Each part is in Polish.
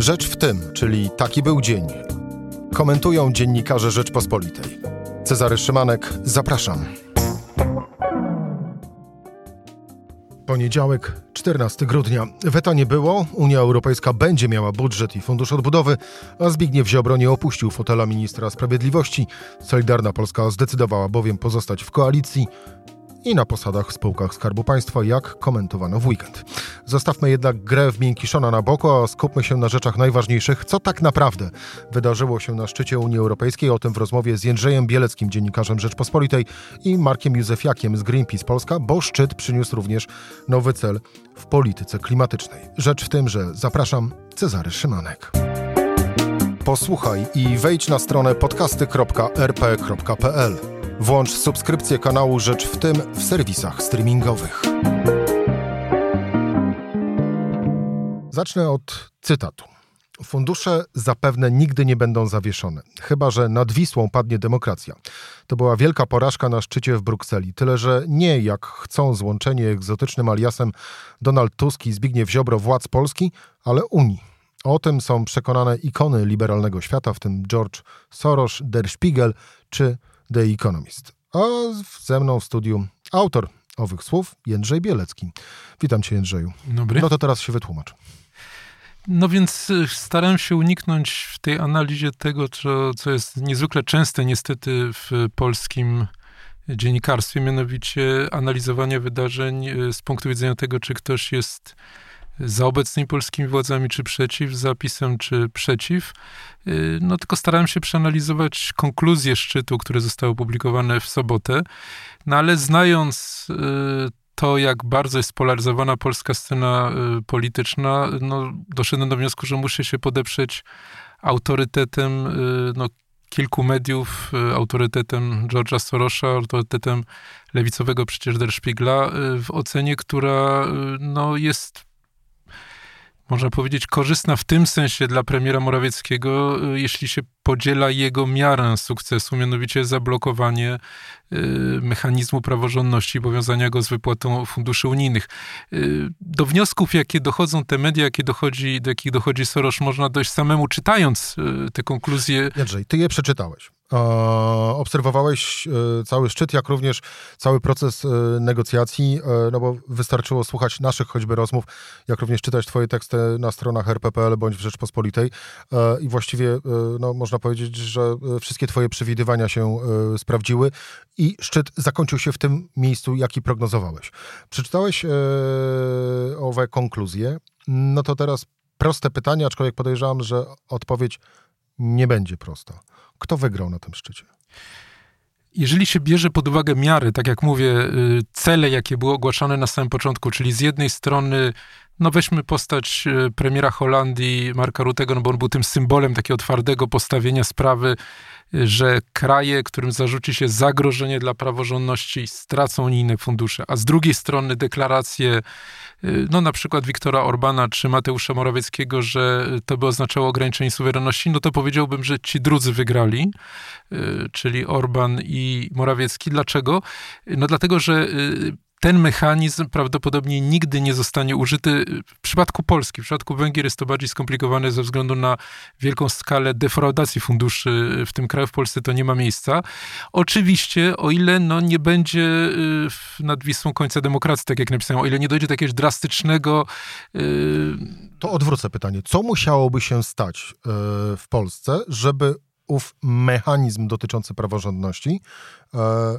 Rzecz w tym, czyli taki był dzień. Komentują dziennikarze Rzeczpospolitej. Cezary Szymanek, zapraszam. Poniedziałek, 14 grudnia. Weta nie było, Unia Europejska będzie miała budżet i fundusz odbudowy, a Zbigniew Ziobro nie opuścił fotela ministra sprawiedliwości. Solidarna Polska zdecydowała bowiem pozostać w koalicji i na posadach w spółkach Skarbu Państwa, jak komentowano w weekend. Zostawmy jednak grę w miękiszona na boku, a skupmy się na rzeczach najważniejszych, co tak naprawdę wydarzyło się na szczycie Unii Europejskiej. O tym w rozmowie z Jędrzejem Bieleckim, dziennikarzem Rzeczpospolitej, i Markiem Józefiakiem z Greenpeace Polska, bo szczyt przyniósł również nowy cel w polityce klimatycznej. Rzecz w tym, że zapraszam, Cezary Szymanek. Posłuchaj i wejdź na stronę podcasty.rp.pl. Włącz subskrypcję kanału Rzecz w tym w serwisach streamingowych. Zacznę od cytatu. Fundusze zapewne nigdy nie będą zawieszone, chyba że nad Wisłą padnie demokracja. To była wielka porażka na szczycie w Brukseli, tyle że nie jak chcą złączenie egzotycznym aliasem Donald Tusk i Zbigniew Ziobro władz Polski, ale Unii. O tym są przekonane ikony liberalnego świata, w tym George Soros, Der Spiegel czy The Economist. A ze mną w studiu autor owych słów, Jędrzej Bielecki. Witam cię, Jędrzeju. Dobry. No to teraz się wytłumacz. No więc starałem się uniknąć w tej analizie tego, co jest niezwykle częste niestety w polskim dziennikarstwie, mianowicie analizowania wydarzeń z punktu widzenia tego, czy ktoś jest za obecnymi polskimi władzami, czy przeciw, za PiS-em, czy przeciw. No tylko starałem się przeanalizować konkluzje szczytu, które zostały opublikowane w sobotę. No ale znając to, jak bardzo jest spolaryzowana polska scena polityczna, no doszedłem do wniosku, że muszę się podeprzeć autorytetem kilku mediów, autorytetem George'a Soros'a, autorytetem lewicowego przecież Der Spiegla, w ocenie, która jest, można powiedzieć, korzystna w tym sensie dla premiera Morawieckiego, jeśli się podziela jego miarę sukcesu, mianowicie zablokowanie mechanizmu praworządności i powiązania go z wypłatą funduszy unijnych. Do wniosków, jakie dochodzą te media, do jakich dochodzi Soros, można dojść samemu, czytając te konkluzje. Jędrzej, ty je przeczytałeś. Obserwowałeś cały szczyt, jak również cały proces negocjacji, no bo wystarczyło słuchać naszych choćby rozmów, jak również czytać twoje teksty na stronach rp.pl bądź w Rzeczpospolitej i właściwie można powiedzieć, że wszystkie twoje przewidywania się sprawdziły i szczyt zakończył się w tym miejscu, jaki prognozowałeś. Przeczytałeś owe konkluzje, no to teraz proste pytanie, aczkolwiek podejrzewam, że odpowiedź nie będzie prosta. Kto wygrał na tym szczycie? Jeżeli się bierze pod uwagę miary, tak jak mówię, cele, jakie były ogłaszane na samym początku, czyli z jednej strony, weźmy postać premiera Holandii, Marka Ruttego, bo on był tym symbolem takiego twardego postawienia sprawy, że kraje, którym zarzuci się zagrożenie dla praworządności, stracą unijne fundusze. A z drugiej strony deklaracje, na przykład Wiktora Orbana czy Mateusza Morawieckiego, że to by oznaczało ograniczenie suwerenności, to powiedziałbym, że ci drudzy wygrali, czyli Orban i Morawiecki. Dlaczego? Dlatego, że ten mechanizm prawdopodobnie nigdy nie zostanie użyty. W przypadku Polski, w przypadku Węgier jest to bardziej skomplikowane ze względu na wielką skalę defraudacji funduszy w tym kraju. W Polsce to nie ma miejsca. Oczywiście, o ile nie będzie nad Wisłą końca demokracji, tak jak napisałem, o ile nie dojdzie do jakiegoś drastycznego... To odwrócę pytanie. Co musiałoby się stać w Polsce, żeby ów mechanizm dotyczący praworządności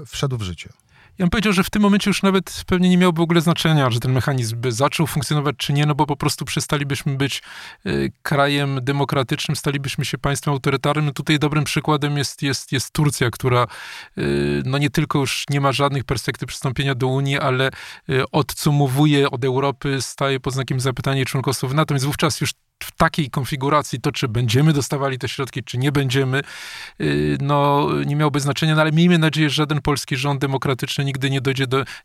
wszedł w życie? Ja bym powiedział, że w tym momencie już nawet pewnie nie miałoby w ogóle znaczenia, że ten mechanizm by zaczął funkcjonować czy nie, bo po prostu przestalibyśmy być krajem demokratycznym, stalibyśmy się państwem autorytarnym. Tutaj dobrym przykładem jest Turcja, która nie tylko już nie ma żadnych perspektyw przystąpienia do Unii, ale odcumowuje od Europy, staje pod znakiem zapytania członkostwa w NATO, więc wówczas już w takiej konfiguracji to, czy będziemy dostawali te środki, czy nie będziemy, nie miałoby znaczenia, ale miejmy nadzieję, że żaden polski rząd demokratyczny nigdy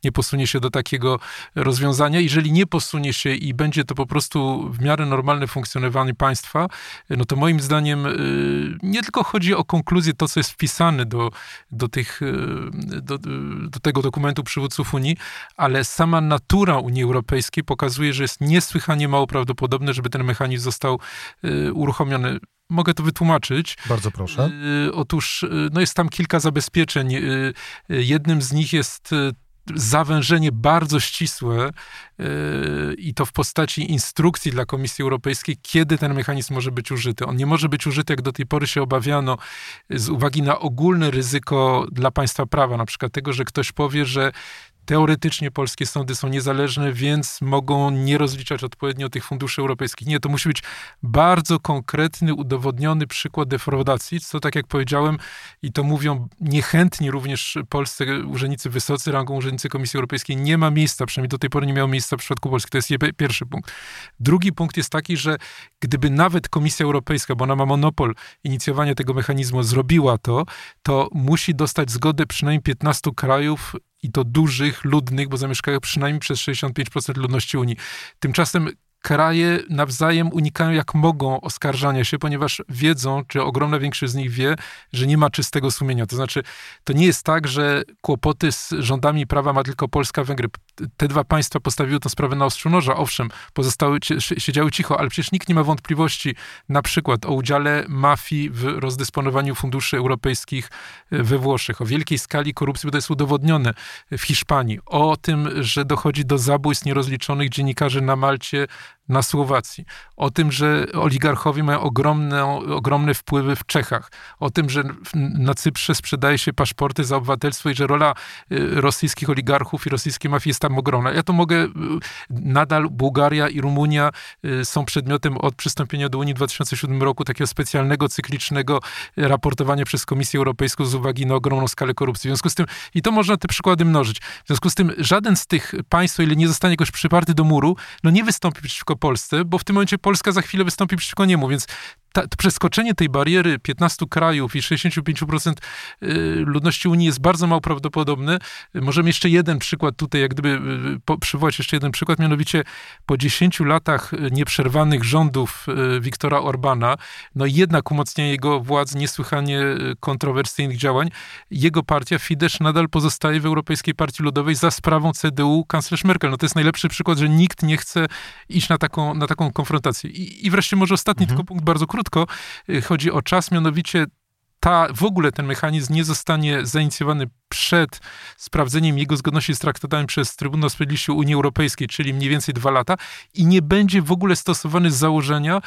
nie posunie się do takiego rozwiązania. Jeżeli nie posunie się i będzie to po prostu w miarę normalne funkcjonowanie państwa, to moim zdaniem nie tylko chodzi o konkluzję, to co jest wpisane do tego dokumentu przywódców Unii, ale sama natura Unii Europejskiej pokazuje, że jest niesłychanie mało prawdopodobne, żeby ten mechanizm został uruchomiony. Mogę to wytłumaczyć. Bardzo proszę. Otóż jest tam kilka zabezpieczeń. Jednym z nich jest zawężenie bardzo ścisłe i to w postaci instrukcji dla Komisji Europejskiej, kiedy ten mechanizm może być użyty. On nie może być użyty, jak do tej pory się obawiano, z uwagi na ogólne ryzyko dla państwa prawa, na przykład tego, że ktoś powie, że teoretycznie polskie sądy są niezależne, więc mogą nie rozliczać odpowiednio tych funduszy europejskich. Nie, to musi być bardzo konkretny, udowodniony przykład defraudacji, co tak jak powiedziałem, i to mówią niechętni również polscy urzędnicy wysocy, rangą urzędnicy Komisji Europejskiej, nie ma miejsca, przynajmniej do tej pory nie miało miejsca w przypadku Polski. To jest pierwszy punkt. Drugi punkt jest taki, że gdyby nawet Komisja Europejska, bo ona ma monopol inicjowania tego mechanizmu, zrobiła to, to musi dostać zgodę przynajmniej 15 krajów, i to dużych, ludnych, bo zamieszkają przynajmniej przez 65% ludności Unii. Tymczasem kraje nawzajem unikają jak mogą oskarżania się, ponieważ wiedzą, czy ogromna większość z nich wie, że nie ma czystego sumienia. To znaczy, to nie jest tak, że kłopoty z rządami prawa ma tylko Polska, Węgry. Te dwa państwa postawiły tę sprawę na ostrzu noża. Owszem, pozostały siedziały cicho, ale przecież nikt nie ma wątpliwości na przykład o udziale mafii w rozdysponowaniu funduszy europejskich we Włoszech, o wielkiej skali korupcji, bo to jest udowodnione w Hiszpanii, o tym, że dochodzi do zabójstw nierozliczonych dziennikarzy na Malcie, na Słowacji, o tym, że oligarchowie mają ogromne wpływy w Czechach, o tym, że na Cyprze sprzedaje się paszporty za obywatelstwo i że rola rosyjskich oligarchów i rosyjskiej mafii jest tam ogromna. Ja to mogę, nadal Bułgaria i Rumunia są przedmiotem od przystąpienia do Unii w 2007 roku takiego specjalnego, cyklicznego raportowania przez Komisję Europejską z uwagi na ogromną skalę korupcji. W związku z tym, i to można te przykłady mnożyć, w związku z tym żaden z tych państw, o ile nie zostanie jakoś przyparty do muru, nie wystąpi przeciwko Polsce, bo w tym momencie Polska za chwilę wystąpi przeciwko niemu, więc to przeskoczenie tej bariery 15 krajów i 65% ludności Unii jest bardzo mało prawdopodobne. Możemy jeszcze jeden przykład tutaj, jak gdyby przywołać jeszcze jeden przykład, mianowicie po 10 latach nieprzerwanych rządów Wiktora Orbana, jednak umocnienie jego władz, niesłychanie kontrowersyjnych działań, jego partia Fidesz nadal pozostaje w Europejskiej Partii Ludowej za sprawą CDU kanclerz Merkel. To jest najlepszy przykład, że nikt nie chce iść na taką konfrontację. I wreszcie może ostatni tylko punkt, bardzo krótki. Chodzi o czas, mianowicie w ogóle ten mechanizm nie zostanie zainicjowany przed sprawdzeniem jego zgodności z traktatami przez Trybunał Sprawiedliwości Unii Europejskiej, czyli mniej więcej 2 lata, i nie będzie w ogóle stosowany z założenia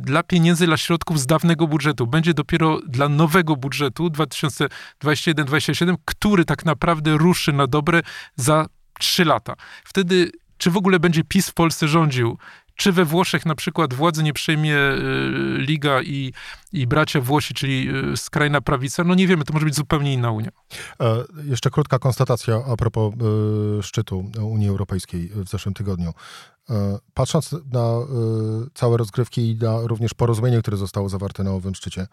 dla pieniędzy, dla środków z dawnego budżetu. Będzie dopiero dla nowego budżetu 2021-2027, który tak naprawdę ruszy na dobre za 3 lata. Wtedy, czy w ogóle będzie PiS w Polsce rządził? Czy we Włoszech na przykład władzy nie przejmie Liga i bracia Włosi, czyli skrajna prawica? Nie wiemy, to może być zupełnie inna Unia. Jeszcze krótka konstatacja a propos szczytu Unii Europejskiej w zeszłym tygodniu. Patrząc na całe rozgrywki i na również porozumienie, które zostało zawarte na owym szczycie,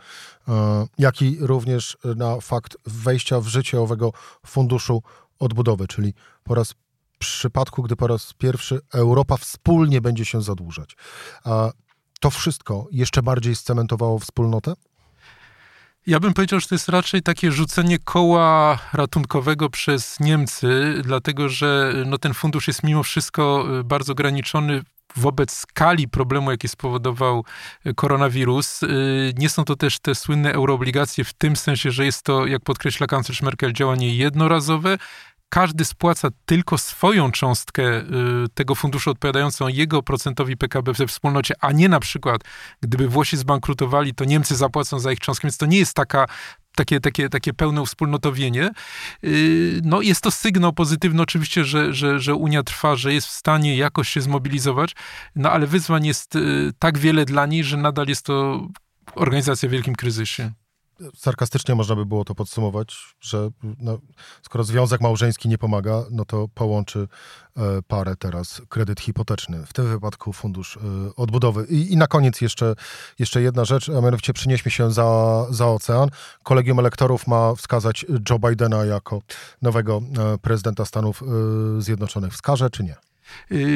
jak i również na fakt wejścia w życie owego funduszu odbudowy, czyli w przypadku, gdy po raz pierwszy Europa wspólnie będzie się zadłużać. A to wszystko jeszcze bardziej scementowało wspólnotę? Ja bym powiedział, że to jest raczej takie rzucenie koła ratunkowego przez Niemcy, dlatego że ten fundusz jest mimo wszystko bardzo ograniczony wobec skali problemu, jaki spowodował koronawirus. Nie są to też te słynne euroobligacje w tym sensie, że jest to, jak podkreśla kanclerz Merkel, działanie jednorazowe. Każdy spłaca tylko swoją cząstkę tego funduszu odpowiadającą jego procentowi PKB we wspólnocie, a nie na przykład, gdyby Włosi zbankrutowali, to Niemcy zapłacą za ich cząstkę, więc to nie jest takie pełne uwspólnotowienie. Jest to sygnał pozytywny oczywiście, że Unia trwa, że jest w stanie jakoś się zmobilizować, ale wyzwań jest tak wiele dla niej, że nadal jest to organizacja w wielkim kryzysie. Sarkastycznie można by było to podsumować, że skoro związek małżeński nie pomaga, to połączy parę teraz kredyt hipoteczny, w tym wypadku fundusz odbudowy. I na koniec jeszcze jedna rzecz, a mianowicie przenieśmy się za ocean. Kolegium elektorów ma wskazać Joe Bidena jako nowego prezydenta Stanów Zjednoczonych. Wskaże czy nie?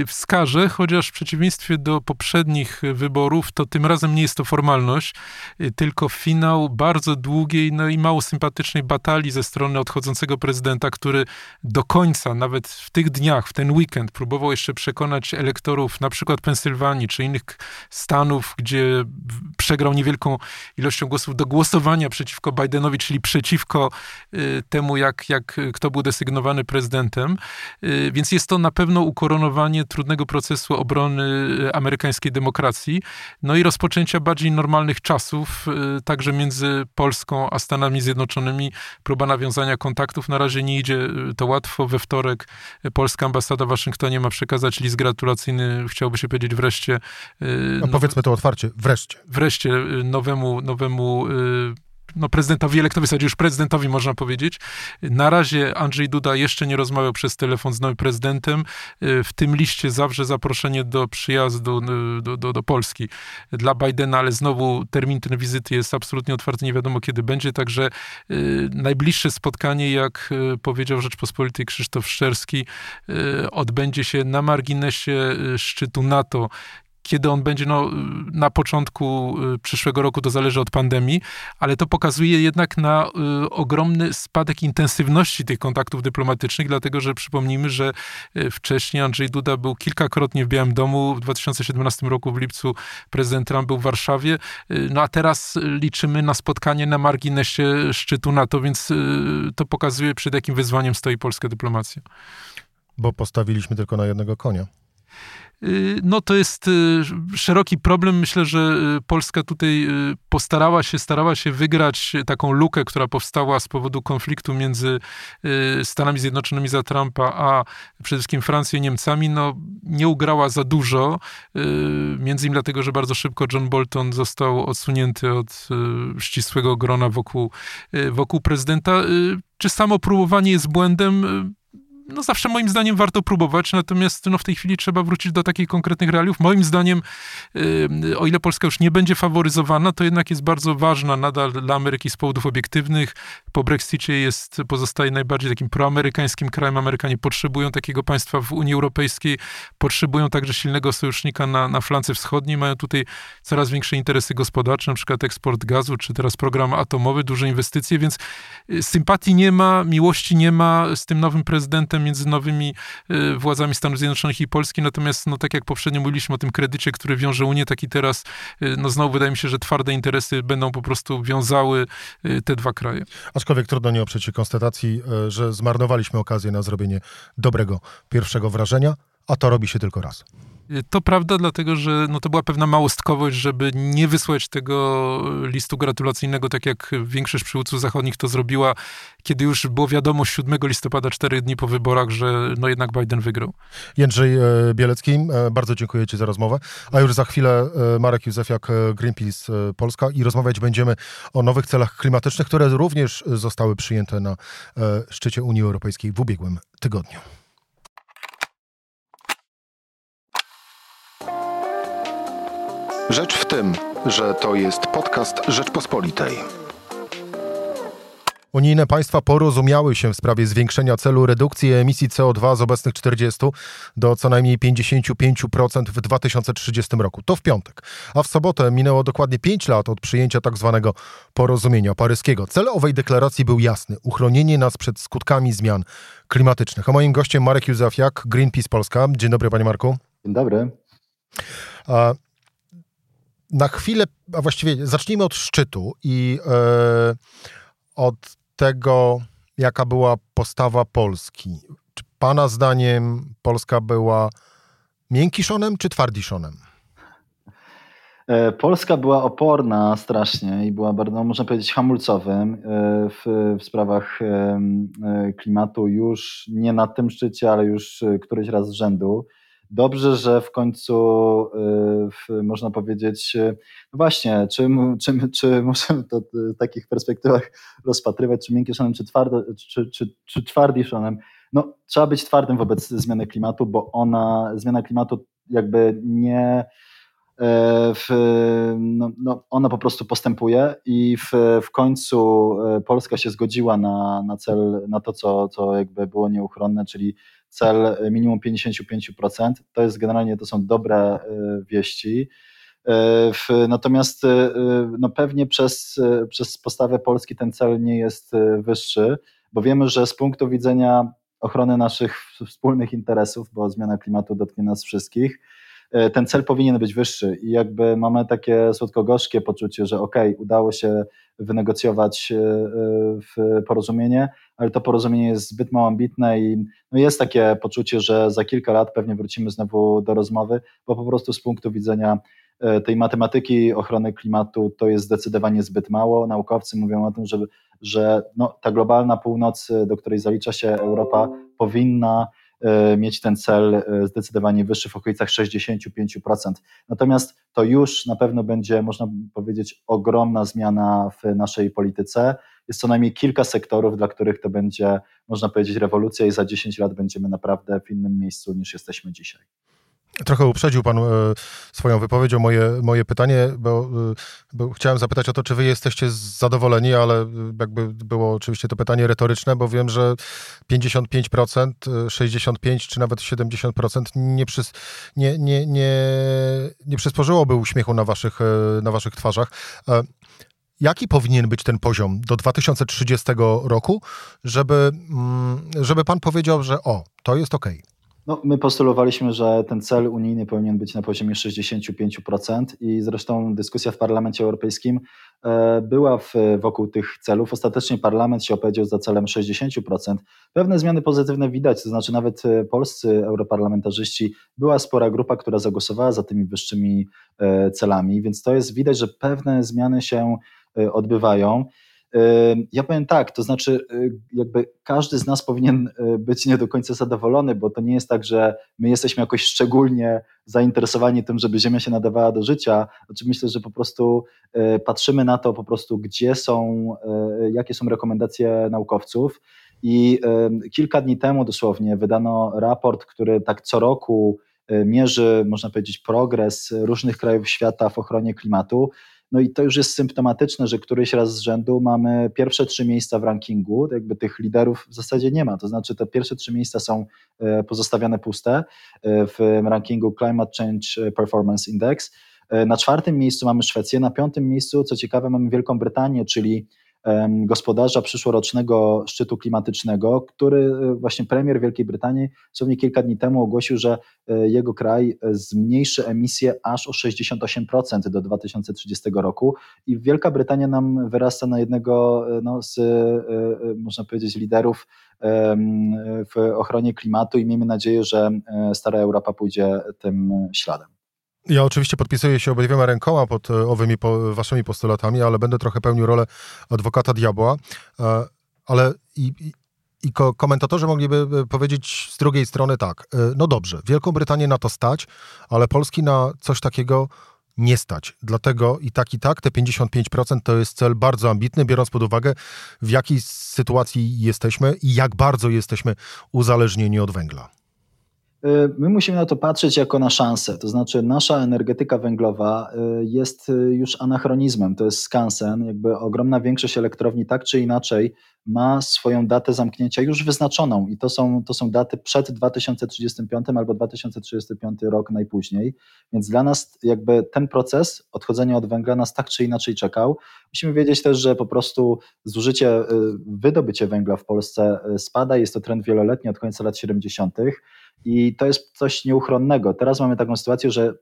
wskaże, chociaż w przeciwieństwie do poprzednich wyborów, to tym razem nie jest to formalność, tylko finał bardzo długiej, no i mało sympatycznej batalii ze strony odchodzącego prezydenta, który do końca, nawet w tych dniach, w ten weekend, próbował jeszcze przekonać elektorów na przykład Pensylwanii czy innych stanów, gdzie przegrał niewielką ilością głosów do głosowania przeciwko Bidenowi, czyli przeciwko temu, jak kto był desygnowany prezydentem. Więc jest to na pewno ukoronowanie trudnego procesu obrony amerykańskiej demokracji, no i rozpoczęcia bardziej normalnych czasów, także między Polską a Stanami Zjednoczonymi. Próba nawiązania kontaktów na razie nie idzie to łatwo. We wtorek polska ambasada w Waszyngtonie ma przekazać list gratulacyjny, chciałoby się powiedzieć wreszcie. No powiedzmy to otwarcie, wreszcie. Wreszcie nowemu no prezydenta, wiele kto wysadził, już prezydentowi można powiedzieć. Na razie Andrzej Duda jeszcze nie rozmawiał przez telefon z nowym prezydentem. W tym liście zawrze zaproszenie do przyjazdu do Polski dla Bidena, ale znowu termin tej wizyty jest absolutnie otwarty, nie wiadomo kiedy będzie, także najbliższe spotkanie, jak powiedział w Rzeczpospolitej Krzysztof Szczerski, odbędzie się na marginesie szczytu NATO. Kiedy on będzie, no, na początku przyszłego roku, to zależy od pandemii, ale to pokazuje jednak na ogromny spadek intensywności tych kontaktów dyplomatycznych, dlatego że przypomnijmy, że wcześniej Andrzej Duda był kilkakrotnie w Białym Domu, w 2017 roku w lipcu prezydent Trump był w Warszawie, no a teraz liczymy na spotkanie na marginesie szczytu NATO, więc to pokazuje, przed jakim wyzwaniem stoi polska dyplomacja. Bo postawiliśmy tylko na jednego konia. No to jest szeroki problem. Myślę, że Polska tutaj starała się wygrać taką lukę, która powstała z powodu konfliktu między Stanami Zjednoczonymi za Trumpa, a przede wszystkim Francją i Niemcami. No nie ugrała za dużo. Między innymi dlatego, że bardzo szybko John Bolton został odsunięty od ścisłego grona wokół prezydenta. Czy samo próbowanie jest błędem? No zawsze moim zdaniem warto próbować, natomiast no w tej chwili trzeba wrócić do takich konkretnych realiów. Moim zdaniem, o ile Polska już nie będzie faworyzowana, to jednak jest bardzo ważna nadal dla Ameryki z powodów obiektywnych. Po Brexicie pozostaje najbardziej takim proamerykańskim krajem. Amerykanie potrzebują takiego państwa w Unii Europejskiej, potrzebują także silnego sojusznika na flance wschodniej. Mają tutaj coraz większe interesy gospodarcze, na przykład eksport gazu, czy teraz program atomowy, duże inwestycje, więc sympatii nie ma, miłości nie ma z tym nowym prezydentem, między nowymi władzami Stanów Zjednoczonych i Polski, natomiast no, tak jak poprzednio mówiliśmy o tym kredycie, który wiąże Unię, tak i teraz no, znowu wydaje mi się, że twarde interesy będą po prostu wiązały te dwa kraje. Aczkolwiek trudno nie oprzeć się konstatacji, że zmarnowaliśmy okazję na zrobienie dobrego pierwszego wrażenia, a to robi się tylko raz. To prawda, dlatego że no, to była pewna małostkowość, żeby nie wysłać tego listu gratulacyjnego, tak jak większość przywódców zachodnich to zrobiła, kiedy już było wiadomo 7 listopada, 4 dni po wyborach, że no, jednak Biden wygrał. Jędrzej Bielecki, bardzo dziękuję Ci za rozmowę. A już za chwilę Marek Józefiak, Greenpeace Polska, i rozmawiać będziemy o nowych celach klimatycznych, które również zostały przyjęte na szczycie Unii Europejskiej w ubiegłym tygodniu. Rzecz w tym, że to jest podcast Rzeczpospolitej. Unijne państwa porozumiały się w sprawie zwiększenia celu redukcji emisji CO2 z obecnych 40 do co najmniej 55% w 2030 roku. To w piątek. A w sobotę minęło dokładnie 5 lat od przyjęcia tzw. porozumienia paryskiego. Cel owej deklaracji był jasny. Uchronienie nas przed skutkami zmian klimatycznych. A moim gościem Marek Józefiak, Greenpeace Polska. Dzień dobry, panie Marku. Dzień dobry. Na chwilę, a właściwie zacznijmy od szczytu i od tego, jaka była postawa Polski. Czy pana zdaniem Polska była miękkiszonem czy twardiszonem? Polska była oporna strasznie i była bardzo, można powiedzieć, hamulcowym w sprawach klimatu już nie na tym szczycie, ale już któryś raz z rzędu. Dobrze, że w końcu można powiedzieć, no właśnie, czy możemy to w takich perspektywach rozpatrywać, czy miękkiszonem, czy twardiszonem. No, trzeba być twardym wobec zmiany klimatu, bo zmiana klimatu jakby nie... ona po prostu postępuje i w końcu Polska się zgodziła na cel, na to, co jakby było nieuchronne, czyli cel minimum 55%. To jest generalnie, to są dobre wieści. Natomiast no pewnie przez postawę Polski ten cel nie jest wyższy, bo wiemy, że z punktu widzenia ochrony naszych wspólnych interesów, bo zmiana klimatu dotknie nas wszystkich, ten cel powinien być wyższy i jakby mamy takie słodko-gorzkie poczucie, że okej, udało się wynegocjować porozumienie, ale to porozumienie jest zbyt mało ambitne i no jest takie poczucie, że za kilka lat pewnie wrócimy znowu do rozmowy, bo po prostu z punktu widzenia tej matematyki ochrony klimatu to jest zdecydowanie zbyt mało. Naukowcy mówią o tym, że no, ta globalna północ, do której zalicza się Europa, powinna mieć ten cel zdecydowanie wyższy w okolicach 65%. Natomiast to już na pewno będzie, można powiedzieć, ogromna zmiana w naszej polityce. Jest co najmniej kilka sektorów, dla których to będzie, można powiedzieć, rewolucja i za 10 lat będziemy naprawdę w innym miejscu niż jesteśmy dzisiaj. Trochę uprzedził pan swoją wypowiedź o moje pytanie, bo chciałem zapytać o to, czy wy jesteście zadowoleni, ale jakby było oczywiście to pytanie retoryczne, bo wiem, że 55%, 65% czy nawet 70% nie przysporzyłoby uśmiechu na waszych twarzach. Jaki powinien być ten poziom do 2030 roku, żeby pan powiedział, że to jest okej? No, my postulowaliśmy, że ten cel unijny powinien być na poziomie 65% i zresztą dyskusja w Parlamencie Europejskim była wokół tych celów. Ostatecznie Parlament się opowiedział za celem 60%. Pewne zmiany pozytywne widać, to znaczy nawet polscy europarlamentarzyści, była spora grupa, która zagłosowała za tymi wyższymi celami, więc to jest widać, że pewne zmiany się odbywają. Ja powiem tak, to znaczy jakby każdy z nas powinien być nie do końca zadowolony, bo to nie jest tak, że my jesteśmy jakoś szczególnie zainteresowani tym, żeby Ziemia się nadawała do życia. Znaczy myślę, że po prostu patrzymy na to po prostu, jakie są rekomendacje naukowców i kilka dni temu dosłownie wydano raport, który tak co roku mierzy, można powiedzieć, progres różnych krajów świata w ochronie klimatu. No i to już jest symptomatyczne, że któryś raz z rzędu mamy pierwsze 3 miejsca w rankingu, jakby tych liderów w zasadzie nie ma, to znaczy te pierwsze 3 miejsca są pozostawiane puste w rankingu Climate Change Performance Index. Na 4. miejscu mamy Szwecję, na 5. miejscu, co ciekawe, mamy Wielką Brytanię, czyli gospodarza przyszłorocznego szczytu klimatycznego, który właśnie premier Wielkiej Brytanii dosłownie kilka dni temu ogłosił, że jego kraj zmniejszy emisję aż o 68% do 2030 roku i Wielka Brytania nam wyrasta na jednego z, można powiedzieć, liderów w ochronie klimatu i miejmy nadzieję, że stara Europa pójdzie tym śladem. Ja oczywiście podpisuję się obydwiema rękoma pod owymi waszymi postulatami, ale będę trochę pełnił rolę adwokata diabła, ale i komentatorzy mogliby powiedzieć z drugiej strony tak, no dobrze, Wielką Brytanię na to stać, ale Polski na coś takiego nie stać. Dlatego i tak te 55% to jest cel bardzo ambitny, biorąc pod uwagę, w jakiej sytuacji jesteśmy i jak bardzo jesteśmy uzależnieni od węgla. My musimy na to patrzeć jako na szansę, to znaczy nasza energetyka węglowa jest już anachronizmem, to jest skansen, jakby ogromna większość elektrowni tak czy inaczej ma swoją datę zamknięcia już wyznaczoną i to są daty przed 2035 albo 2035 rok najpóźniej, więc dla nas jakby ten proces odchodzenia od węgla nas tak czy inaczej czekał. Musimy wiedzieć też, że po prostu wydobycie węgla w Polsce spada, jest to trend wieloletni od końca lat 70. i to jest coś nieuchronnego. Teraz mamy taką sytuację, że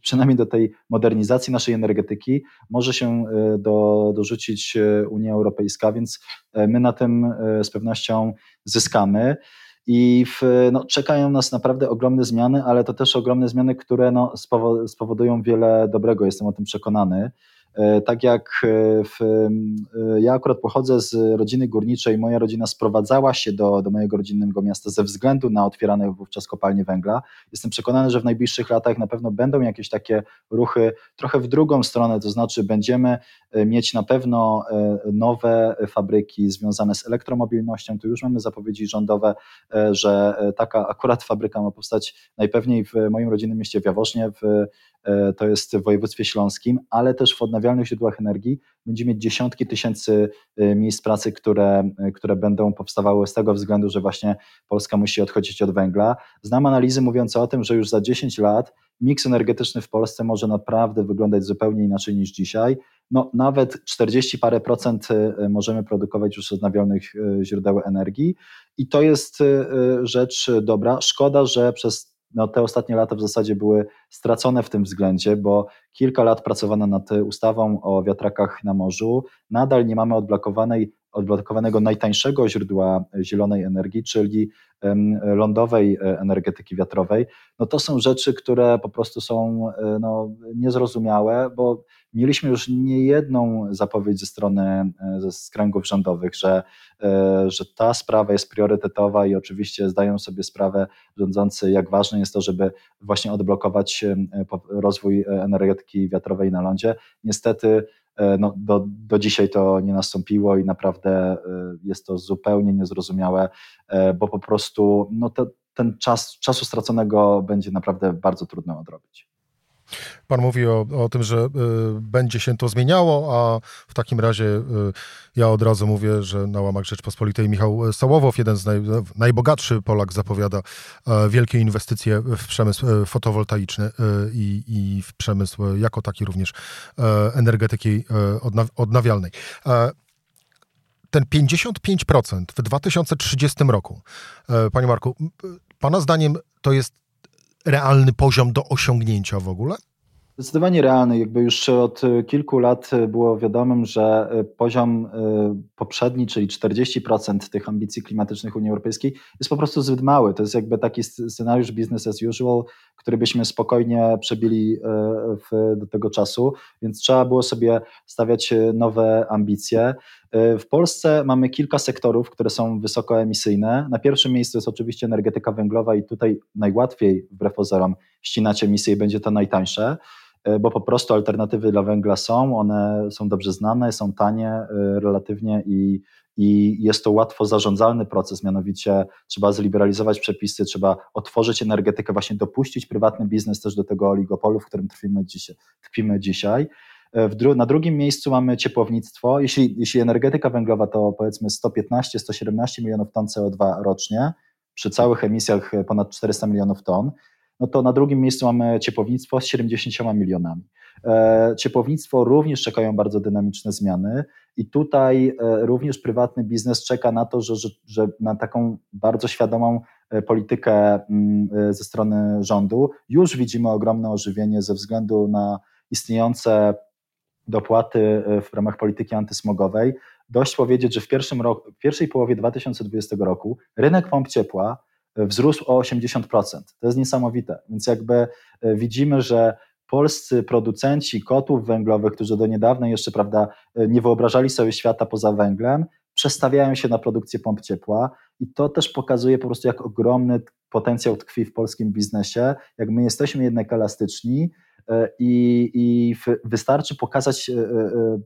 przynajmniej do tej modernizacji naszej energetyki może się dorzucić Unia Europejska, więc my na tym z pewnością zyskamy i czekają nas naprawdę ogromne zmiany, ale to też ogromne zmiany, które spowodują wiele dobrego, jestem o tym przekonany. Tak jak ja akurat pochodzę z rodziny górniczej, moja rodzina sprowadzała się do mojego rodzinnego miasta ze względu na otwierane wówczas kopalnie węgla. Jestem przekonany, że w najbliższych latach na pewno będą jakieś takie ruchy trochę w drugą stronę, to znaczy będziemy mieć na pewno nowe fabryki związane z elektromobilnością. Tu już mamy zapowiedzi rządowe, że taka akurat fabryka ma powstać najpewniej w moim rodzinnym mieście w Jaworznie, to jest w województwie śląskim, ale też w odnawialnych źródłach energii będziemy mieć dziesiątki tysięcy miejsc pracy, które będą powstawały z tego względu, że właśnie Polska musi odchodzić od węgla. Znam analizy mówiące o tym, że już za 10 lat miks energetyczny w Polsce może naprawdę wyglądać zupełnie inaczej niż dzisiaj. No, nawet 40 parę procent możemy produkować już z odnawialnych źródeł energii i to jest rzecz dobra. Szkoda, że przez te ostatnie lata w zasadzie były stracone w tym względzie, bo kilka lat pracowano nad ustawą o wiatrakach na morzu. Nadal nie mamy odblokowanego najtańszego źródła zielonej energii, czyli lądowej energetyki wiatrowej. No to są rzeczy, które po prostu są niezrozumiałe, bo mieliśmy już niejedną zapowiedź ze strony z kręgów rządowych, że ta sprawa jest priorytetowa i oczywiście zdają sobie sprawę rządzący, jak ważne jest to, żeby właśnie odblokować rozwój energetyki wiatrowej na lądzie. Niestety do dzisiaj to nie nastąpiło i naprawdę jest to zupełnie niezrozumiałe, bo po prostu ten czasu straconego będzie naprawdę bardzo trudno odrobić. Pan mówi o tym, że będzie się to zmieniało, a w takim razie ja od razu mówię, że na łamach Rzeczpospolitej Michał Sołowow, jeden z najbogatszy Polak, zapowiada wielkie inwestycje w przemysł fotowoltaiczny i w przemysł jako taki również energetyki odnawialnej. Ten 55% w 2030 roku, panie Marku, pana zdaniem to jest realny poziom do osiągnięcia w ogóle? Zdecydowanie realny. Jakby już od kilku lat było wiadomym, że poziom poprzedni, czyli 40% tych ambicji klimatycznych Unii Europejskiej jest po prostu zbyt mały. To jest jakby taki scenariusz business as usual, który byśmy spokojnie przebili do tego czasu, więc trzeba było sobie stawiać nowe ambicje. W Polsce mamy kilka sektorów, które są wysokoemisyjne. Na pierwszym miejscu jest oczywiście energetyka węglowa i tutaj najłatwiej, wbrew pozorom, ścinać emisję i będzie to najtańsze, bo po prostu alternatywy dla węgla są, one są dobrze znane, są tanie relatywnie i jest to łatwo zarządzalny proces, mianowicie trzeba zliberalizować przepisy, trzeba otworzyć energetykę, właśnie dopuścić prywatny biznes też do tego oligopolu, w którym trwimy dzisiaj. Na drugim miejscu mamy ciepłownictwo. Jeśli energetyka węglowa to powiedzmy 115-117 milionów ton CO2 rocznie, przy całych emisjach ponad 400 milionów ton, no to na drugim miejscu mamy ciepłownictwo z 70 milionami. Ciepłownictwo również czekają bardzo dynamiczne zmiany i tutaj również prywatny biznes czeka na to, że na taką bardzo świadomą politykę ze strony rządu. Już widzimy ogromne ożywienie ze względu na istniejące dopłaty w ramach polityki antysmogowej. Dość powiedzieć, że w pierwszej połowie 2020 roku rynek pomp ciepła wzrósł o 80%. To jest niesamowite. Więc jakby widzimy, że polscy producenci kotłów węglowych, którzy do niedawna jeszcze, prawda, nie wyobrażali sobie świata poza węglem, przestawiają się na produkcję pomp ciepła i to też pokazuje po prostu, jak ogromny potencjał tkwi w polskim biznesie, jak my jesteśmy jednak elastyczni. I wystarczy pokazać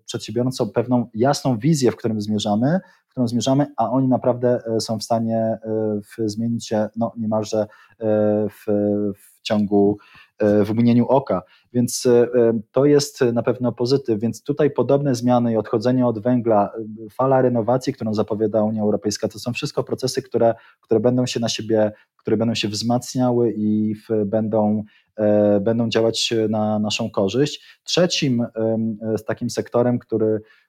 przedsiębiorcom pewną jasną wizję, w którą zmierzamy, a oni naprawdę są w stanie zmienić się niemalże w ciągu, w mgnieniu oka. Więc to jest na pewno pozytyw. Więc tutaj podobne zmiany i odchodzenie od węgla, fala renowacji, którą zapowiada Unia Europejska, to są wszystko procesy, które będą się wzmacniały i będą działać na naszą korzyść. Trzecim takim sektorem,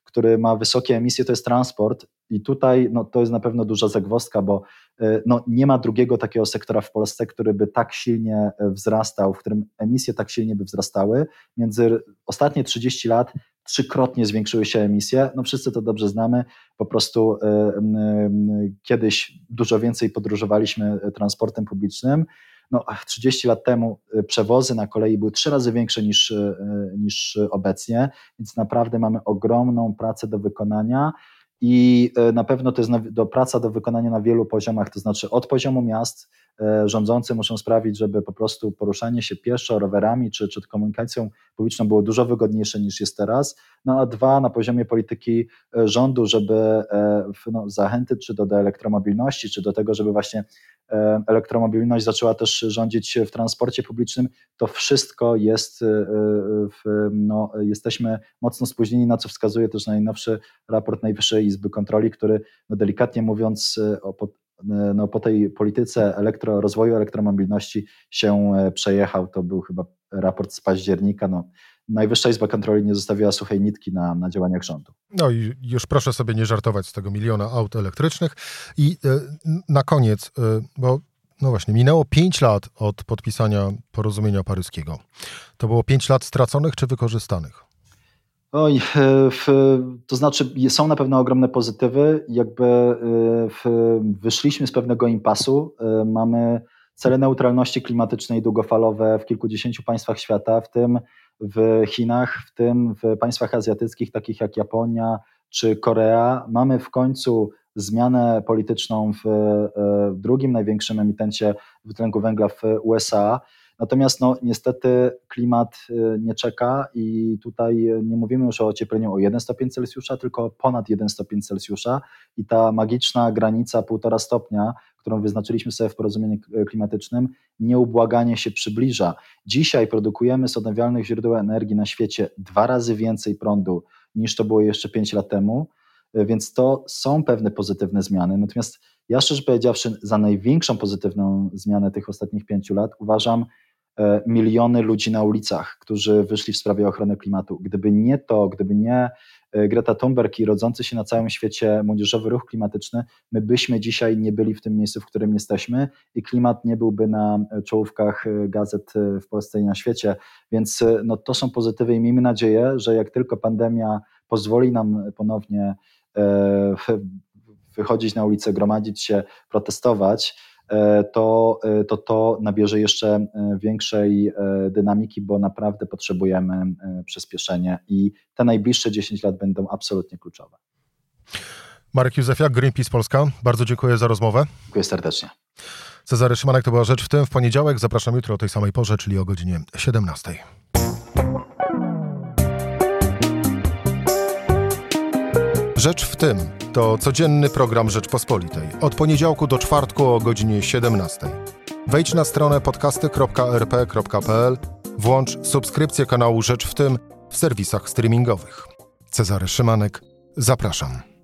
który ma wysokie emisje, to jest transport i tutaj to jest na pewno duża zagwozdka, bo nie ma drugiego takiego sektora w Polsce, który by tak silnie wzrastał, w którym emisje tak silnie by wzrastały. Między ostatnie 30 lat trzykrotnie zwiększyły się emisje. Wszyscy to dobrze znamy, po prostu kiedyś dużo więcej podróżowaliśmy transportem publicznym. 30 lat temu przewozy na kolei były 3 razy większe niż obecnie, więc naprawdę mamy ogromną pracę do wykonania i na pewno to jest praca do wykonania na wielu poziomach, to znaczy od poziomu miast, rządzący muszą sprawić, żeby po prostu poruszanie się pieszo, rowerami czy komunikacją publiczną było dużo wygodniejsze niż jest teraz. No a dwa, na poziomie polityki rządu, żeby zachęty czy do elektromobilności, czy do tego, żeby właśnie elektromobilność zaczęła też rządzić w transporcie publicznym, to wszystko jest, jesteśmy mocno spóźnieni, na co wskazuje też najnowszy raport Najwyższej Izby Kontroli, który delikatnie mówiąc po tej polityce rozwoju elektromobilności się przejechał. To był chyba raport z października. Najwyższa Izba Kontroli nie zostawiła suchej nitki na działaniach rządu. No i już proszę sobie nie żartować z tego 1 miliona aut elektrycznych. I na koniec, bo no właśnie, minęło 5 lat od podpisania porozumienia paryskiego. To było 5 lat straconych czy wykorzystanych? Oj, to znaczy są na pewno ogromne pozytywy. Wyszliśmy z pewnego impasu. Mamy cele neutralności klimatycznej długofalowe w kilkudziesięciu państwach świata, w tym w Chinach, w tym w państwach azjatyckich, takich jak Japonia czy Korea. Mamy w końcu zmianę polityczną w drugim największym emitencie dwutlenku węgla w USA. Natomiast niestety klimat nie czeka i tutaj nie mówimy już o ociepleniu o 1 stopień Celsjusza, tylko o ponad 1 stopień Celsjusza i ta magiczna granica 1,5 stopnia, którą wyznaczyliśmy sobie w porozumieniu klimatycznym, nieubłaganie się przybliża. Dzisiaj produkujemy z odnawialnych źródeł energii na świecie 2 razy więcej prądu niż to było jeszcze 5 lat temu, więc to są pewne pozytywne zmiany. Natomiast ja szczerze powiedziawszy za największą pozytywną zmianę tych ostatnich 5 lat uważam miliony ludzi na ulicach, którzy wyszli w sprawie ochrony klimatu. Gdyby nie Greta Thunberg i rodzący się na całym świecie młodzieżowy ruch klimatyczny, my byśmy dzisiaj nie byli w tym miejscu, w którym jesteśmy i klimat nie byłby na czołówkach gazet w Polsce i na świecie, więc to są pozytywy i miejmy nadzieję, że jak tylko pandemia pozwoli nam ponownie wychodzić na ulicę, gromadzić się, protestować, to nabierze jeszcze większej dynamiki, bo naprawdę potrzebujemy przyspieszenia i te najbliższe 10 lat będą absolutnie kluczowe. Marek Józefiak, Greenpeace Polska. Bardzo dziękuję za rozmowę. Dziękuję serdecznie. Cezary Szymanek, to była Rzecz w Tym w poniedziałek. Zapraszam jutro o tej samej porze, czyli o godzinie 17. Rzecz w Tym to codzienny program Rzeczpospolitej. Od poniedziałku do czwartku o godzinie 17. Wejdź na stronę podcasty.rp.pl, włącz subskrypcję kanału Rzecz w Tym w serwisach streamingowych. Cezary Szymanek, zapraszam.